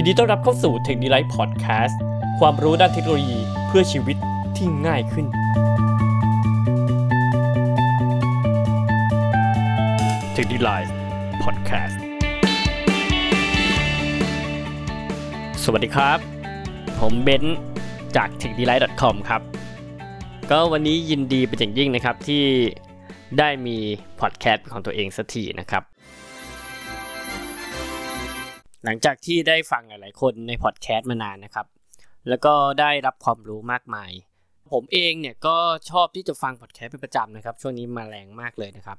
ยินดีต้อนรับเข้าสู่ Tech Delight Podcast ความรู้ด้านเทคโนโลยีเพื่อชีวิตที่ง่ายขึ้น Tech Delight Podcast สวัสดีครับผมเบนซ์จาก techdelight.com ครับก็วันนี้ยินดีเป็นอย่างยิ่งนะครับที่ได้มีพอดแคสต์ของตัวเองสักทีนะครับหลังจากที่ได้ฟังหลายๆคนในพอดแคสต์มานานนะครับแล้วก็ได้รับความรู้มากมายผมเองเนี่ยก็ชอบที่จะฟังพอดแคสต์เป็นประจำนะครับช่วงนี้มาแรงมากเลยนะครับ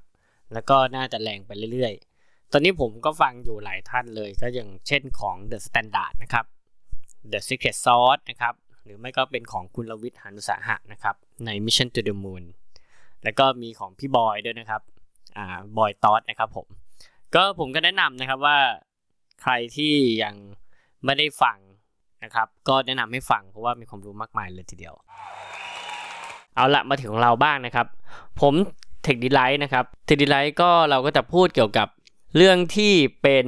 แล้วก็น่าจะแรงไปเรื่อยๆตอนนี้ผมก็ฟังอยู่หลายท่านเลยก็อย่างเช่นของ The Standard นะครับ The Secret Source นะครับหรือไม่ก็เป็นของคุณลวิทย์ หานุสาหะนะครับใน Mission to the Moon แล้วก็มีของพี่บอยด้วยนะครับบอยตอสนะครับผมก็ผมก็แนะนำนะครับว่าใครที่ยังไม่ได้ฟังนะครับก็แนะนำให้ฟังเพราะว่ามีความรู้มากมายเลยทีเดียวเอาละมาถึงเราบ้างนะครับผม Tech Delight นะครับ Tech Delight ก็เราก็จะพูดเกี่ยวกับเรื่องที่เป็น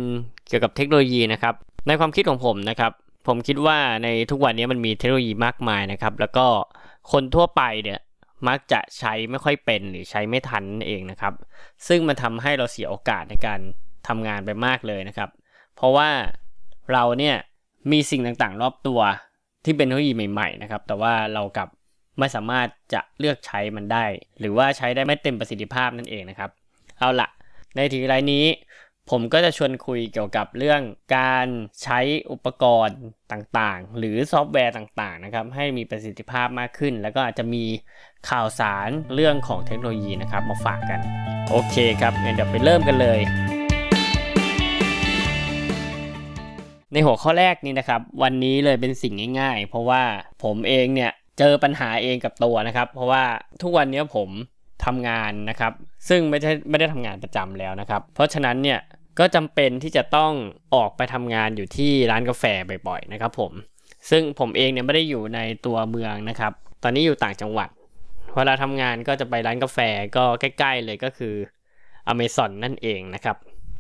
เกี่ยวกับเทคโนโลยีนะครับในความคิดของผมนะครับผมคิดว่าในทุกวันนี้มันมีเทคโนโลยีมากมายนะครับแล้วก็คนทั่วไปเนี่ยมักจะใช้ไม่ค่อยเป็นหรือใช้ไม่ทันเองนะครับซึ่งมันทำให้เราเสียโอกาสในการทำงานไปมากเลยนะครับเพราะว่าเราเนี่ยมีสิ่งต่างๆรอบตัวที่เป็นเทคโนโลยีใหม่ๆนะครับแต่ว่าเรากลับไม่สามารถจะเลือกใช้มันได้หรือว่าใช้ได้ไม่เต็มประสิทธิภาพนั่นเองนะครับเอาล่ะในทีไรนี้ผมก็จะชวนคุยเกี่ยวกับเรื่องการใช้อุปกรณ์ต่างๆหรือซอฟต์แวร์ต่างๆนะครับให้มีประสิทธิภาพมากขึ้นแล้วก็อาจจะมีข่าวสารเรื่องของเทคโนโลยีนะครับมาฝากกันโอเคครับเดี๋ยวไปเริ่มกันเลยในหัวข้อแรกนี้นะครับวันนี้เลยเป็นสิ่งง่ายๆเพราะว่าผมเองเนี่ยเจอปัญหาเองกับตัวนะครับเพราะว่าทุกวันนี้ผมทำงานนะครับซึ่งไม่ได้ทำงานประจำแล้วนะครับเพราะฉะนั้นเนี่ยก็จำเป็นที่จะต้องออกไปทำงานอยู่ที่ร้านกาแฟบ่อยๆนะครับผมซึ่งผมเองเนี่ยไม่ได้อยู่ในตัวเมืองนะครับตอนนี้อยู่ต่างจังหวัดเวลาทำงานก็จะไปร้านกาแฟก็ใกล้ๆเลยก็คือ Amazon นั่นเองนะครับ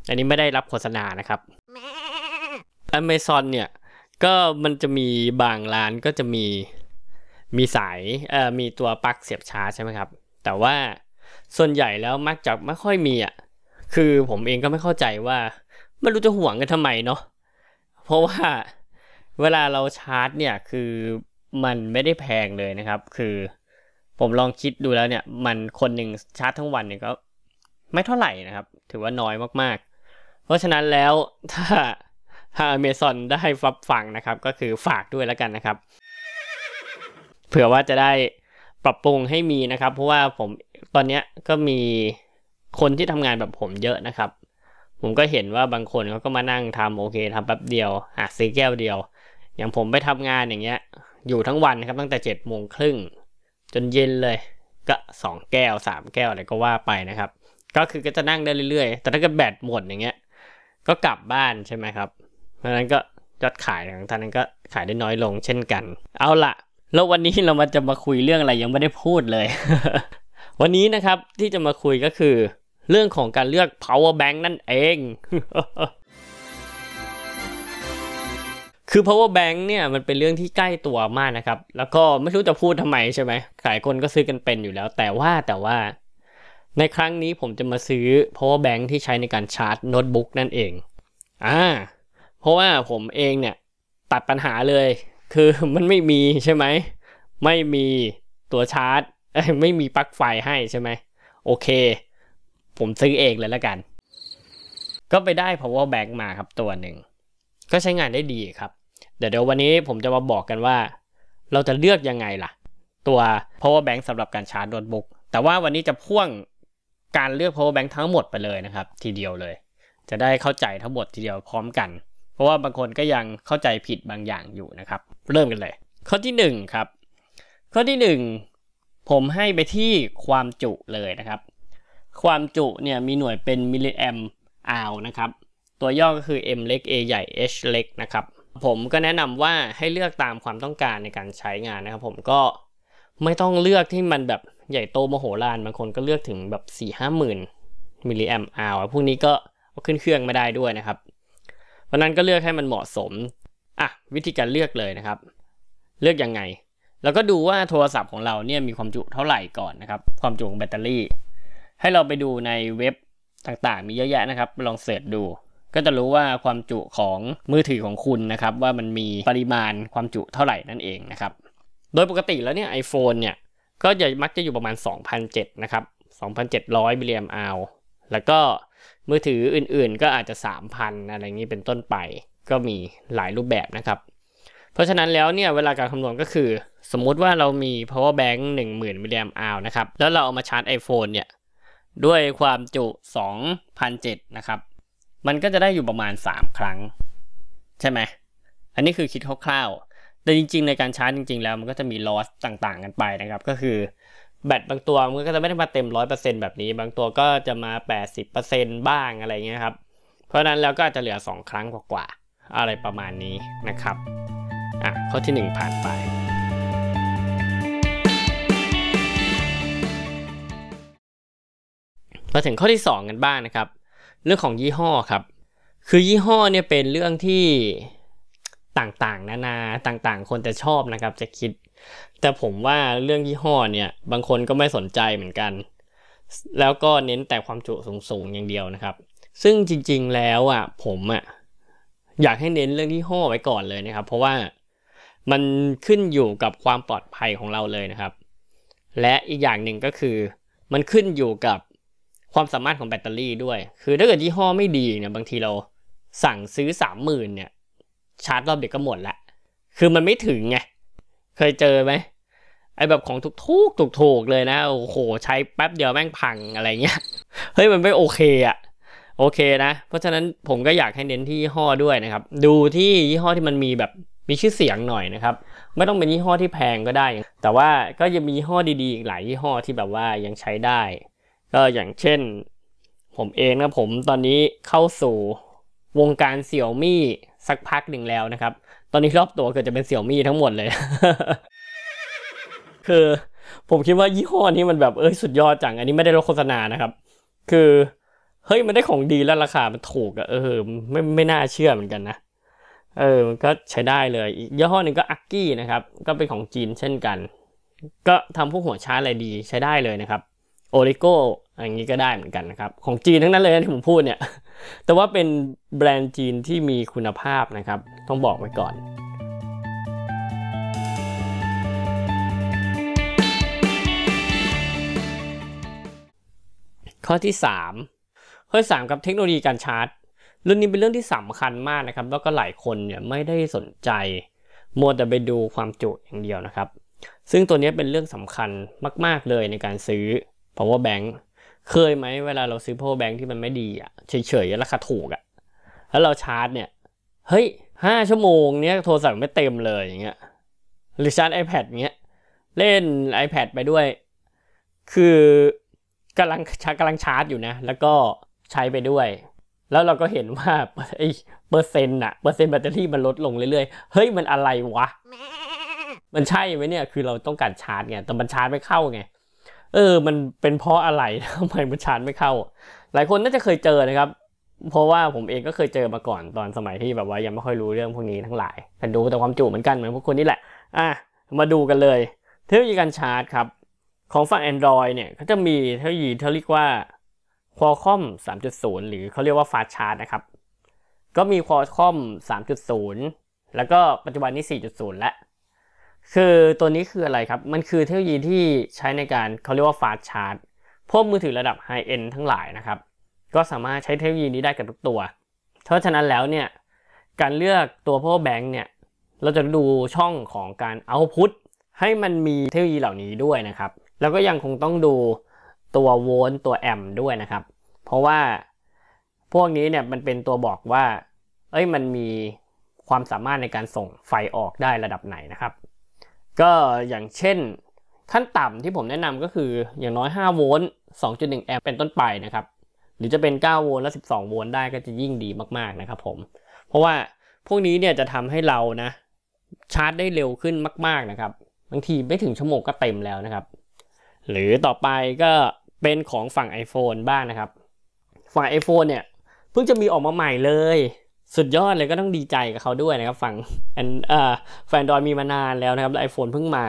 อันนี้ไม่ได้รับโฆษณานะครับ Amazon เนี่ยก็มันจะมีบางร้านก็จะมีสายมีตัวปลั๊กเสียบชาร์จใช่ไหมครับแต่ว่าส่วนใหญ่แล้วมักจะไม่ค่อยมีอ่ะคือผมเองก็ไม่เข้าใจว่าไม่รู้จะห่วงกันทำไมเนาะเพราะว่าเวลาเราชาร์จเนี่ยคือมันไม่ได้แพงเลยนะครับคือผมลองคิดดูแล้วเนี่ยมันคนหนึ่งชาร์จทั้งวันเนี่ยก็ไม่เท่าไหร่นะครับถือว่าน้อยมากๆเพราะฉะนั้นแล้วถ้า Amazon ได้ฟังนะครับก็คือฝากด้วยแล้วกันนะครับเผื่อว่าจะได้ปรับปรุงให้มีนะครับเพราะว่าผมตอนนี้ก็มีคนที่ทำงานแบบผมเยอะนะครับผมก็เห็นว่าบางคนเขาก็มานั่งทำโอเคทำแป๊บเดียวซื้อแก้วเดียวอย่างผมไปทำงานอย่างเงี้ยอยู่ทั้งวันนะครับตั้งแต่ 7:30 น.จนเย็นเลยก็2แก้ว3แก้วอะไรก็ว่าไปนะครับก็คือก็จะนั่งได้เรื่อยๆแต่ถ้าเกิดแบตหมดอย่างเงี้ยก็กลับบ้านใช่ไหมครับเพราะฉะนั้นก็ยอดขายของท่านนั้นก็ขายได้น้อยลงเช่นกันเอาล่ะแล้ววันนี้เราจะมาคุยเรื่องอะไรยังไม่ได้พูดเลย วันนี้นะครับที่จะมาคุยก็คือเรื่องของการเลือก power bank นั่นเอง คือ power bank เนี่ยมันเป็นเรื่องที่ใกล้ตัวมากนะครับแล้วก็ไม่รู้จะพูดทำไมใช่ไหมหลายคนก็ซื้อกันเป็นอยู่แล้วแต่ว่าในครั้งนี้ผมจะมาซื้อ power bank ที่ใช้ในการชาร์จโน้ตบุ๊กนั่นเองเพราะว่าผมเองเนี่ยตัดปัญหาเลยคือมันไม่มีใช่ไหมไม่มีตัวชาร์จไม่มีปลั๊กไฟให้ใช่ไหมโอเคผมซื้อเองเลยละกันก็ไปได้ power bank มาครับตัวหนึ่งก็ใช้งานได้ดีครับเดี๋ยววันนี้ผมจะมาบอกกันว่าเราจะเลือกยังไงล่ะตัว power bank สำหรับการชาร์จโน้ตบุ๊กแต่ว่าวันนี้จะพ่วงการเลือก power bank ทั้งหมดไปเลยนะครับทีเดียวเลยจะได้เข้าใจทั้งหมดทีเดียวพร้อมกันเพราะว่าบางคนก็ยังเข้าใจผิดบางอย่างอยู่นะครับเริ่มกันเลยข้อที่1ครับข้อที่1ผมให้ไปที่ความจุเลยนะครับความจุเนี่ยมีหน่วยเป็นมิลลิแอมอาวนะครับตัวย่อก็คือ M เล็ก A ใหญ่ H เล็กนะครับผมก็แนะนำว่าให้เลือกตามความต้องการในการใช้งานนะครับผมก็ไม่ต้องเลือกที่มันแบบใหญ่โตมโหฬารบางคนก็เลือกถึงแบบ 4-5 หมื่นมิลลิแอมอาวพวกนี้ก็ขึ้นเครื่องไม่ได้ด้วยนะครับเพราะนั้นก็เลือกให้มันเหมาะสม อ่ะวิธีการเลือกเลยนะครับเลือกยังไงแล้วก็ดูว่าโทรศัพท์ของเราเนี่ยมีความจุเท่าไหร่ก่อนนะครับความจุของแบตเตอรี่ให้เราไปดูในเว็บต่างๆมีเยอะแยะนะครับลองเสิร์ชดูก็จะรู้ว่าความจุของมือถือของคุณนะครับว่ามันมีปริมาณความจุเท่าไหร่นั่นเองนะครับโดยปกติแล้วเนี่ย iPhone เนี่ยก็จะมักจะอยู่ประมาณ 2,700 นะครับ 2,700 มิลลิแอมป์อัลแล้วก็มือถืออื่นๆก็อาจจะ 3,000 อะไรอย่างนี้เป็นต้นไปก็มีหลายรูปแบบนะครับเพราะฉะนั้นแล้วเนี่ยเวลาการคำนวณก็คือสมมุติว่าเรามี Power Bank 10,000 มิลลิแอมป์อัลนะครับแล้วเราเอามาชาร์จ iPhone เนี่ยด้วยความจุ 2,700 นะครับมันก็จะได้อยู่ประมาณ3ครั้งใช่ไหมอันนี้คือคิดคร่าวๆแต่จริงๆในการชาร์จจริงๆแล้วมันก็จะมีลอสต่างๆกันไปนะครับก็คือแบตบางตัวมันก็จะไม่ได้มาเต็ม 100% แบบนี้บางตัวก็จะมา 80% บ้างอะไรเงี้ยครับเพราะนั้นแล้วก็อาจจะเหลือ2ครั้งกว่าๆอะไรประมาณนี้นะครับอ่ะข้อที่1ผ่านไปมาถึงข้อที่2กันบ้างนะครับเรื่องของยี่ห้อครับคือยี่ห้อเนี่ยเป็นเรื่องที่ต่างๆนานาต่างๆคนจะชอบนะครับจะคิดแต่ผมว่าเรื่องยี่ห้อเนี่ยบางคนก็ไม่สนใจเหมือนกันแล้วก็เน้นแต่ความจุสูงๆอย่างเดียวนะครับซึ่งจริงๆแล้วอ่ะผมอ่ะอยากให้เน้นเรื่องยี่ห้อไว้ก่อนเลยนะครับเพราะว่ามันขึ้นอยู่กับความปลอดภัยของเราเลยนะครับและอีกอย่างหนึ่งก็คือมันขึ้นอยู่กับความสามารถของแบตเตอรี่ด้วยคือถ้าเกิดยี่ห้อไม่ดีเนี่ยบางทีเราสั่งซื้อ 30,000 เนี่ยชาร์จรอบเดียวก็หมดละคือมันไม่ถึงไงเคยเจอไหมไอ้แบบของถูกเลยนะโอ้โหใช้แป๊บเดียวแม่งพังอะไรเงี้ยเฮ้ยมันไม่โอเคอ่ะโอเคนะเพราะฉะนั้นผมก็อยากให้เน้นที่ยี่ห้อด้วยนะครับดูที่ยี่ห้อที่มันมีแบบมีชื่อเสียงหน่อยนะครับไม่ต้องเป็นยี่ห้อที่แพงก็ได้แต่ว่าก็ยังมียี่ห้อดีๆอีกหลายยี่ห้อที่แบบว่ายังใช้ได้ก็อย่างเช่นผมเองนะผมตอนนี้เข้าสู่วงการ Xiaomi สักพักหนึ่งแล้วนะครับตอนนี้รอบตัวเกือบจะเป็น Xiaomi ทั้งหมดเลย คือผมคิดว่ายี่ห้อนี้มันแบบสุดยอดจังอันนี้ไม่ได้โฆษณานะครับคือเฮ้ยมันได้ของดีแล้วราคามันถูกอะไม่น่าเชื่อเหมือนกันนะมันก็ใช้ได้เลยยี่ห้อหนึ่งก็อักกี้นะครับก็เป็นของจีนเช่นกันก็ทำพวกหัวชาร์จอะไรดีใช้ได้เลยนะครับโอริโก้อย่างนี้ก็ได้เหมือนกันนะครับของจีนทั้งนั้นเลยที่ผมพูดเนี่ยแต่ว่าเป็นแบรนด์จีนที่มีคุณภาพนะครับต้องบอกไว้ก่อนข้อที่ 3กับเทคโนโลยีการชาร์จเรื่องนี้เป็นเรื่องที่สำคัญมากนะครับแล้วก็หลายคนเนี่ยไม่ได้สนใจมัวแต่ไปดูความจุอย่างเดียวนะครับซึ่งตัวนี้เป็นเรื่องสำคัญมากๆเลยในการซื้อ power bank เคยไหมเวลาเราซื้อ power bank ที่มันไม่ดีอ่ะเฉยๆราคาถูกอ่ะแล้วเราชาร์จเนี่ยเฮ้ย5ชั่วโมงเนี้ยโทรศัพท์ไม่เต็มเลยอย่างเงี้ยหรือชาร์จ iPad เงี้ยเล่น iPad ไปด้วยคือกำลังชาร์จอยู่นะแล้วก็ใช้ไปด้วยแล้วเราก็เห็นว่าเปอร์เซ็นต์อ่ะเปอร์เซ็นต์แบตเตอรี่มันลดลงเรื่อยๆเฮ้ยมันอะไรวะมันใช่ไหมเนี่ยคือเราต้องการชาร์จไงแต่มันชาร์จไม่เข้าไงมันเป็นเพราะอะไรทำไมมันชาร์จไม่เข้าหลายคนน่าจะเคยเจอนะครับเพราะว่าผมเองก็เคยเจอมาก่อนตอนสมัยที่แบบว่ายังไม่ค่อยรู้เรื่องพวกนี้ทั้งหลายแต่ดูแต่ความจุเหมือนกันเหมือนพวกคนนี่แหละมาดูกันเลยเทคโนโลยีการชาร์จครับของฝั่ง Android เนี่ยเขาจะมีเทคโนโลยีที่เรียกว่า Qualcomm 3.0 หรือเขาเรียกว่า Fast Charge นะครับก็มี Qualcomm 3.0 แล้วก็ปัจจุบันนี้ 4.0 แล้วคือตัวนี้คืออะไรครับมันคือเทคโนโลยีที่ใช้ในการเขาเรียกว่า fast charge พวกมือถือระดับ high end ทั้งหลายนะครับก็สามารถใช้เทคโนโลยีนี้ได้กับทุกตัวเพราะฉะนั้นแล้วเนี่ยการเลือกตัว power bank เนี่ยเราจะดูช่องของการ output ให้มันมีเทคโนโลยีเหล่านี้ด้วยนะครับแล้วก็ยังคงต้องดูตัวโวลต์ตัวแอมป์ด้วยนะครับเพราะว่าพวกนี้เนี่ยมันเป็นตัวบอกว่ามันมีความสามารถในการส่งไฟออกได้ระดับไหนนะครับก็อย่างเช่นขั้นต่ำที่ผมแนะนำก็คืออย่างน้อย5โวลต์ 2.1 แอมป์เป็นต้นไปนะครับหรือจะเป็น9โวลต์และ12โวลต์ได้ก็จะยิ่งดีมากๆนะครับผมเพราะว่าพวกนี้เนี่ยจะทำให้เรานะชาร์จได้เร็วขึ้นมากๆนะครับบางทีไม่ถึงชั่วโมงก็เต็มแล้วนะครับหรือต่อไปก็เป็นของฝั่ง iPhone บ้างนะครับฝั่ง iPhone เนี่ยเพิ่งจะมีออกมาใหม่เลย สุดยอดเลยก็ต้องดีใจกับเขาด้วยนะครับฝั่งแฟนดอยมีมานานแล้วนะครับ iPhone เพิ่งมา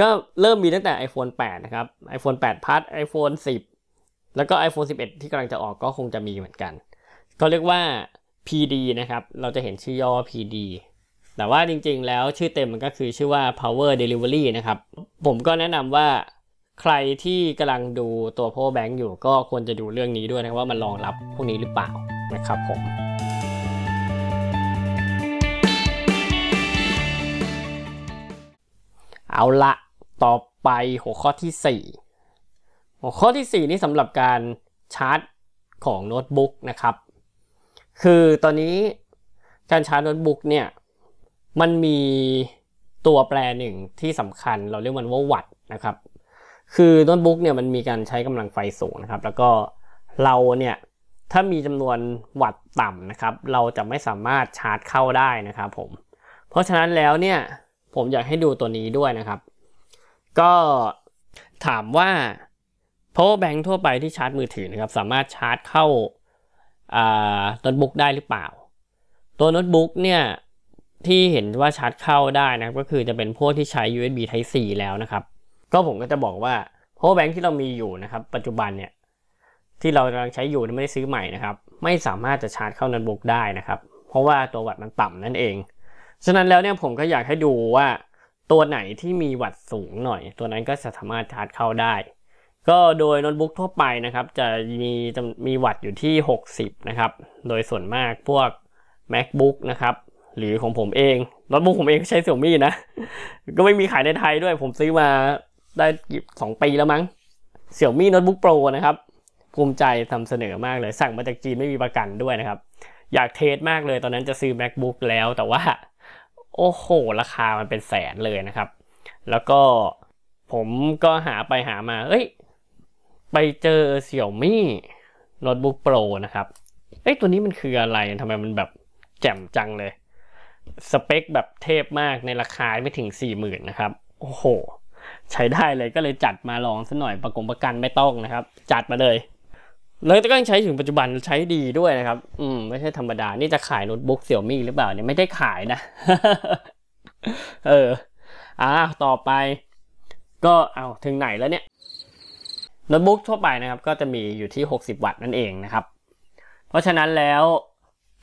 ก็เริ่มมีตั้งแต่ iPhone 8 นะครับ iPhone 8 Plus iPhone 10 แล้วก็ iPhone 11 ที่กำลังจะออกก็คงจะมีเหมือนกันเขาเรียกว่า PD นะครับเราจะเห็นชื่อย่อ PD แต่ว่าจริงๆแล้วชื่อเต็มมันก็คือชื่อว่า Power Delivery นะครับผมก็แนะนำว่าใครที่กำลังดูตัว Power Bank อยู่ก็ควรจะดูเรื่องนี้ด้วยนะว่ามันรองรับพวกนี้หรือเปล่านะครับผมเอาละต่อไปหัวข้อที่4หัวข้อที่4นี่สำหรับการชาร์จของโน้ตบุ๊กนะครับคือตอนนี้การชาร์จโน้ตบุ๊กเนี่ยมันมีตัวแปรหนึ่งที่สำคัญเราเรียกมันว่าวัตต์นะครับคือโน้ตบุ๊กเนี่ยมันมีการใช้กำลังไฟสูงนะครับแล้วก็เราเนี่ยถ้ามีจำนวนวัตต์ต่ำนะครับเราจะไม่สามารถชาร์จเข้าได้นะครับผมเพราะฉะนั้นแล้วเนี่ยผมอยากให้ดูตัวนี้ด้วยนะครับก็ถามว่า Power Bank ทั่วไปที่ชาร์จมือถือนะครับสามารถชาร์จเข้าโน้ตบุ๊กได้หรือเปล่าตัวโน้ตบุ๊กเนี่ยที่เห็นว่าชาร์จเข้าได้นะครับก็คือจะเป็นพวกที่ใช้ USB Type C แล้วนะครับก็ผมก็จะบอกว่า Power Bank ที่เรามีอยู่นะครับปัจจุบันเนี่ยที่เรากำลังใช้อยู่ไม่ได้ซื้อใหม่นะครับไม่สามารถจะชาร์จเข้าโน้ตบุ๊กได้นะครับเพราะว่าตัววัตต์มันต่ำนั่นเองฉะนั้นแล้วเนี่ยผมก็อยากให้ดูว่าตัวไหนที่มีวัตต์สูงหน่อยตัวนั้นก็จะสามารถชาร์จเข้าได้ก็โดยโน้ตบุ๊กทั่วไปนะครับจะมีวัตต์อยู่ที่60นะครับโดยส่วนมากพวก MacBook นะครับหรือของผมเองโน้ตบุ๊กผมเองใช้ Xiaomi นะก็ไม่มีขายในไทยด้วยผมซื้อมาได้2ปีแล้วมั้ง Xiaomi Notebook Pro นะครับภูมิใจทำเสนอมากเลยสั่งมาจากจีนไม่มีประกันด้วยนะครับอยากเทสมากเลยตอนนั้นจะซื้อ MacBook แล้วแต่ว่าโอ้โหราคามันเป็นแสนเลยนะครับแล้วก็ผมก็หาไปหามาไปเจอ Xiaomi Notebook Pro นะครับตัวนี้มันคืออะไรทำไมมันแบบแจ่มจังเลยสเปคแบบเทพมากในราคาไม่ถึง 40,000 นะครับโอ้โหใช้ได้เลยก็เลยจัดมาลองซะหน่อยประกันไม่ต้องนะครับจัดมาเลยแล้วก็ยังใช้ถึงปัจจุบันใช้ดีด้วยนะครับไม่ใช่ธรรมดานี่จะขายโน้ตบุ๊ก Xiaomi หรือเปล่าเนี่ยไม่ได้ขายนะ ต่อไปก็ถึงไหนแล้วเนี่ยโน้ตบุ๊กทั่วไปนะครับก็จะมีอยู่ที่60วัตต์นั่นเองนะครับเพราะฉะนั้นแล้ว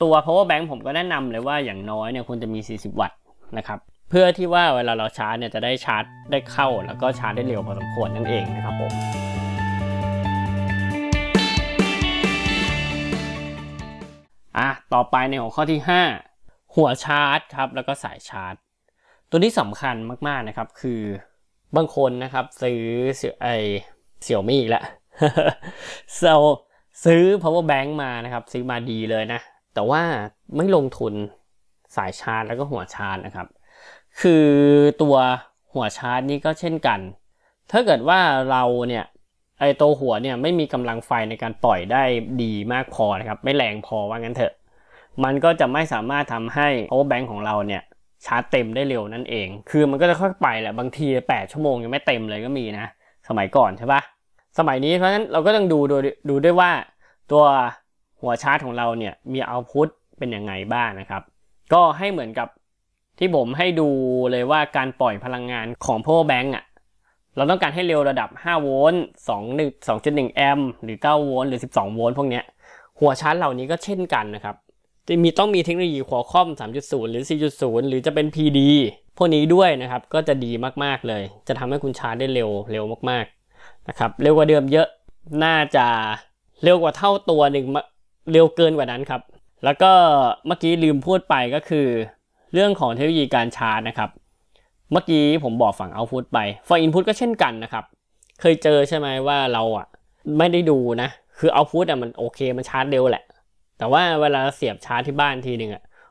ตัว Power Bank ผมก็แนะนำเลยว่าอย่างน้อยเนี่ยควรจะมี40วัตต์นะครับเพื่อที่ว่าเวลาเราชาร์จเนี่ยจะได้ชาร์จได้เข้าแล้วก็ชาร์จได้เร็วพอสมควรนั่นเองนะครับผมต่อไปในหัวข้อที่5หัวชาร์จครับแล้วก็สายชาร์จตัวนี้สำคัญมากๆนะครับคือบางคนนะครับซื้อXiaomi อีกแล้ว ซื้อ Power Bank มานะครับซื้อมาดีเลยนะแต่ว่าไม่ลงทุนสายชาร์จแล้วก็หัวชาร์จนะครับคือตัวหัวชาร์จนี่ก็เช่นกันถ้าเกิดว่าเราเนี่ยตัวหัวเนี่ยไม่มีกำลังไฟในการปล่อยได้ดีมากพอนะครับไม่แรงพอว่างั้นเถอะมันก็จะไม่สามารถทำให้ Power Bank ของเราเนี่ยชาร์จเต็มได้เร็วนั่นเองคือมันก็จะค่อยไปแหละบางที8ชั่วโมงยังไม่เต็มเลยก็มีนะสมัยก่อนใช่ปะสมัยนี้เพราะฉะนั้นเราก็ต้องดูด้วยว่าตัวหัวชาร์จของเราเนี่ยมีเอาท์พุตเป็นยังไงบ้างนะครับก็ให้เหมือนกับที่ผมให้ดูเลยว่าการปล่อยพลังงานของ Power Bank อ่ะเราต้องการให้เร็วระดับ5โวลต์ 2.1 แอมป์หรือ9โวลต์หรือ12โวลต์พวกเนี้ยหัวชาร์จเหล่านี้ก็เช่นกันนะครับจะมีต้องมีเทคโนโลยี Qualcomm 3.0 หรือ 4.0 หรือจะเป็น PD พวกนี้ด้วยนะครับก็จะดีมากๆเลยจะทำให้คุณชาร์จได้เร็วมากๆนะครับเร็วกว่าเดิมเยอะน่าจะเร็วกว่าเท่าตัวนึงเร็วเกินกว่านั้นครับแล้วก็เมื่อกี้ลืมพูดไปก็คือเรื่องของเทคโนโลยีการชาร์จนะครับเมื่อกี้ผมบอกฝั่ง output ไปฝั่ง input ก็เช่นกันนะครับเคยเจอใช่ไหมว่าเราไม่ได้ดูนะคือ output มันโอเคมันชาร์จเร็วแหละแต่ว่าเวลาเสียบชาร์จที่บ้านทีนึง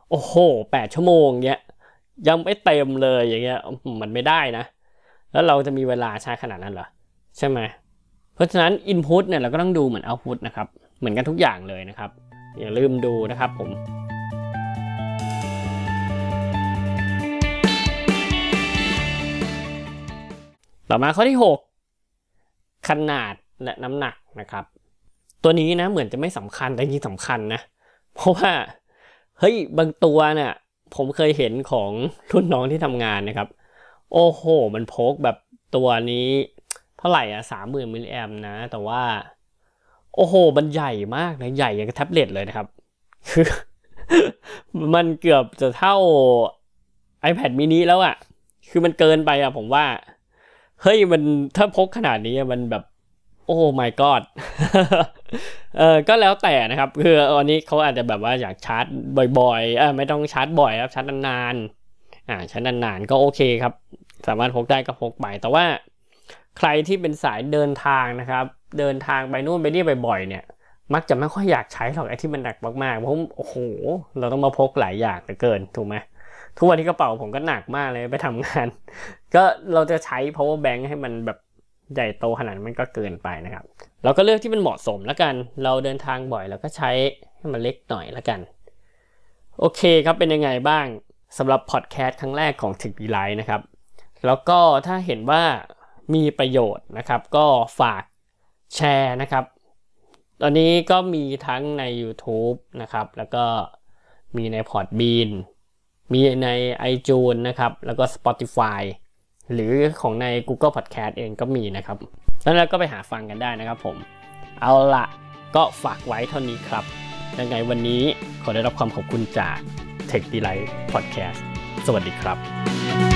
โอ้โห8ชั่วโมงเงี้ยยังไม่เต็มเลยอย่างเงี้ยมันไม่ได้นะแล้วเราจะมีเวลาชาร์จขนาดนั้นเหรอใช่ไหมเพราะฉะนั้น input เนี่ยเราก็ต้องดูเหมือน output นะครับเหมือนกันทุกอย่างเลยนะครับอย่าลืมดูนะครับผมต่อมาข้อที่6ขนาดและน้ำหนักนะครับตัวนี้นะเหมือนจะไม่สำคัญแต่จริงสำคัญนะเพราะว่า เฮ้ยบางตัวเนี่ยผมเคยเห็นของรุ่นน้องที่ทำงานนะครับโอ้โหมันพกแบบตัวนี้เท่าไหร่อ่ะ 30,000 มิลลิแอมป์นะแต่ว่าโอ้โหมันใหญ่มากนะใหญ่อย่างกับแท็บเล็ตเลยนะครับคือ มันเกือบจะเท่า iPad mini แล้วอ่ะคือมันเกินไปอ่ะผมว่าเฮ้ยมันถ้าพกขนาดนี้มันแบบโอ้ my god ก็แล้วแต่นะครับคืออันนี้เขาอาจจะแบบว่าอยากชาร์จบ่อยๆไม่ต้องชาร์จบ่อยครับชาร์จนานๆชาร์จนานๆก็โอเคครับสามารถพกได้ก็พกไปแต่ว่าใครที่เป็นสายเดินทางนะครับเดินทางไปนู่นไปนี่บ่อยๆเนี่ยมักจะไม่ค่อยอยากใช้หรอกไอ้ที่มันหนักมากๆเพราะโอ้โหเราต้องมาพกหลายอย่างเหลือเกินถูกไหมทุกวันนี้กระเป๋าผมก็หนักมากเลยไปทำงานก็เราจะใช้ power bank ให้มันแบบใหญ่โตขนาดมันก็เกินไปนะครับเราก็เลือกที่มันเหมาะสมแล้วกันเราเดินทางบ่อยเราก็ใช้ให้มันเล็กหน่อยแล้วกันโอเคครับเป็นยังไงบ้างสำหรับพอดแคสต์ครั้งแรกของ Tech Delight นะครับแล้วก็ถ้าเห็นว่ามีประโยชน์นะครับก็ฝากแชร์นะครับตอนนี้ก็มีทั้งใน YouTube นะครับแล้วก็มีใน Podbean มีใน iTunes นะครับแล้วก็ Spotify หรือของใน Google Podcast เองก็มีนะครับแล้วเราก็ไปหาฟังกันได้นะครับผมเอาละก็ฝากไว้เท่านี้ครับยังไงวันนี้ขอได้รับความขอบคุณจาก Tech Delight Podcast สวัสดีครับ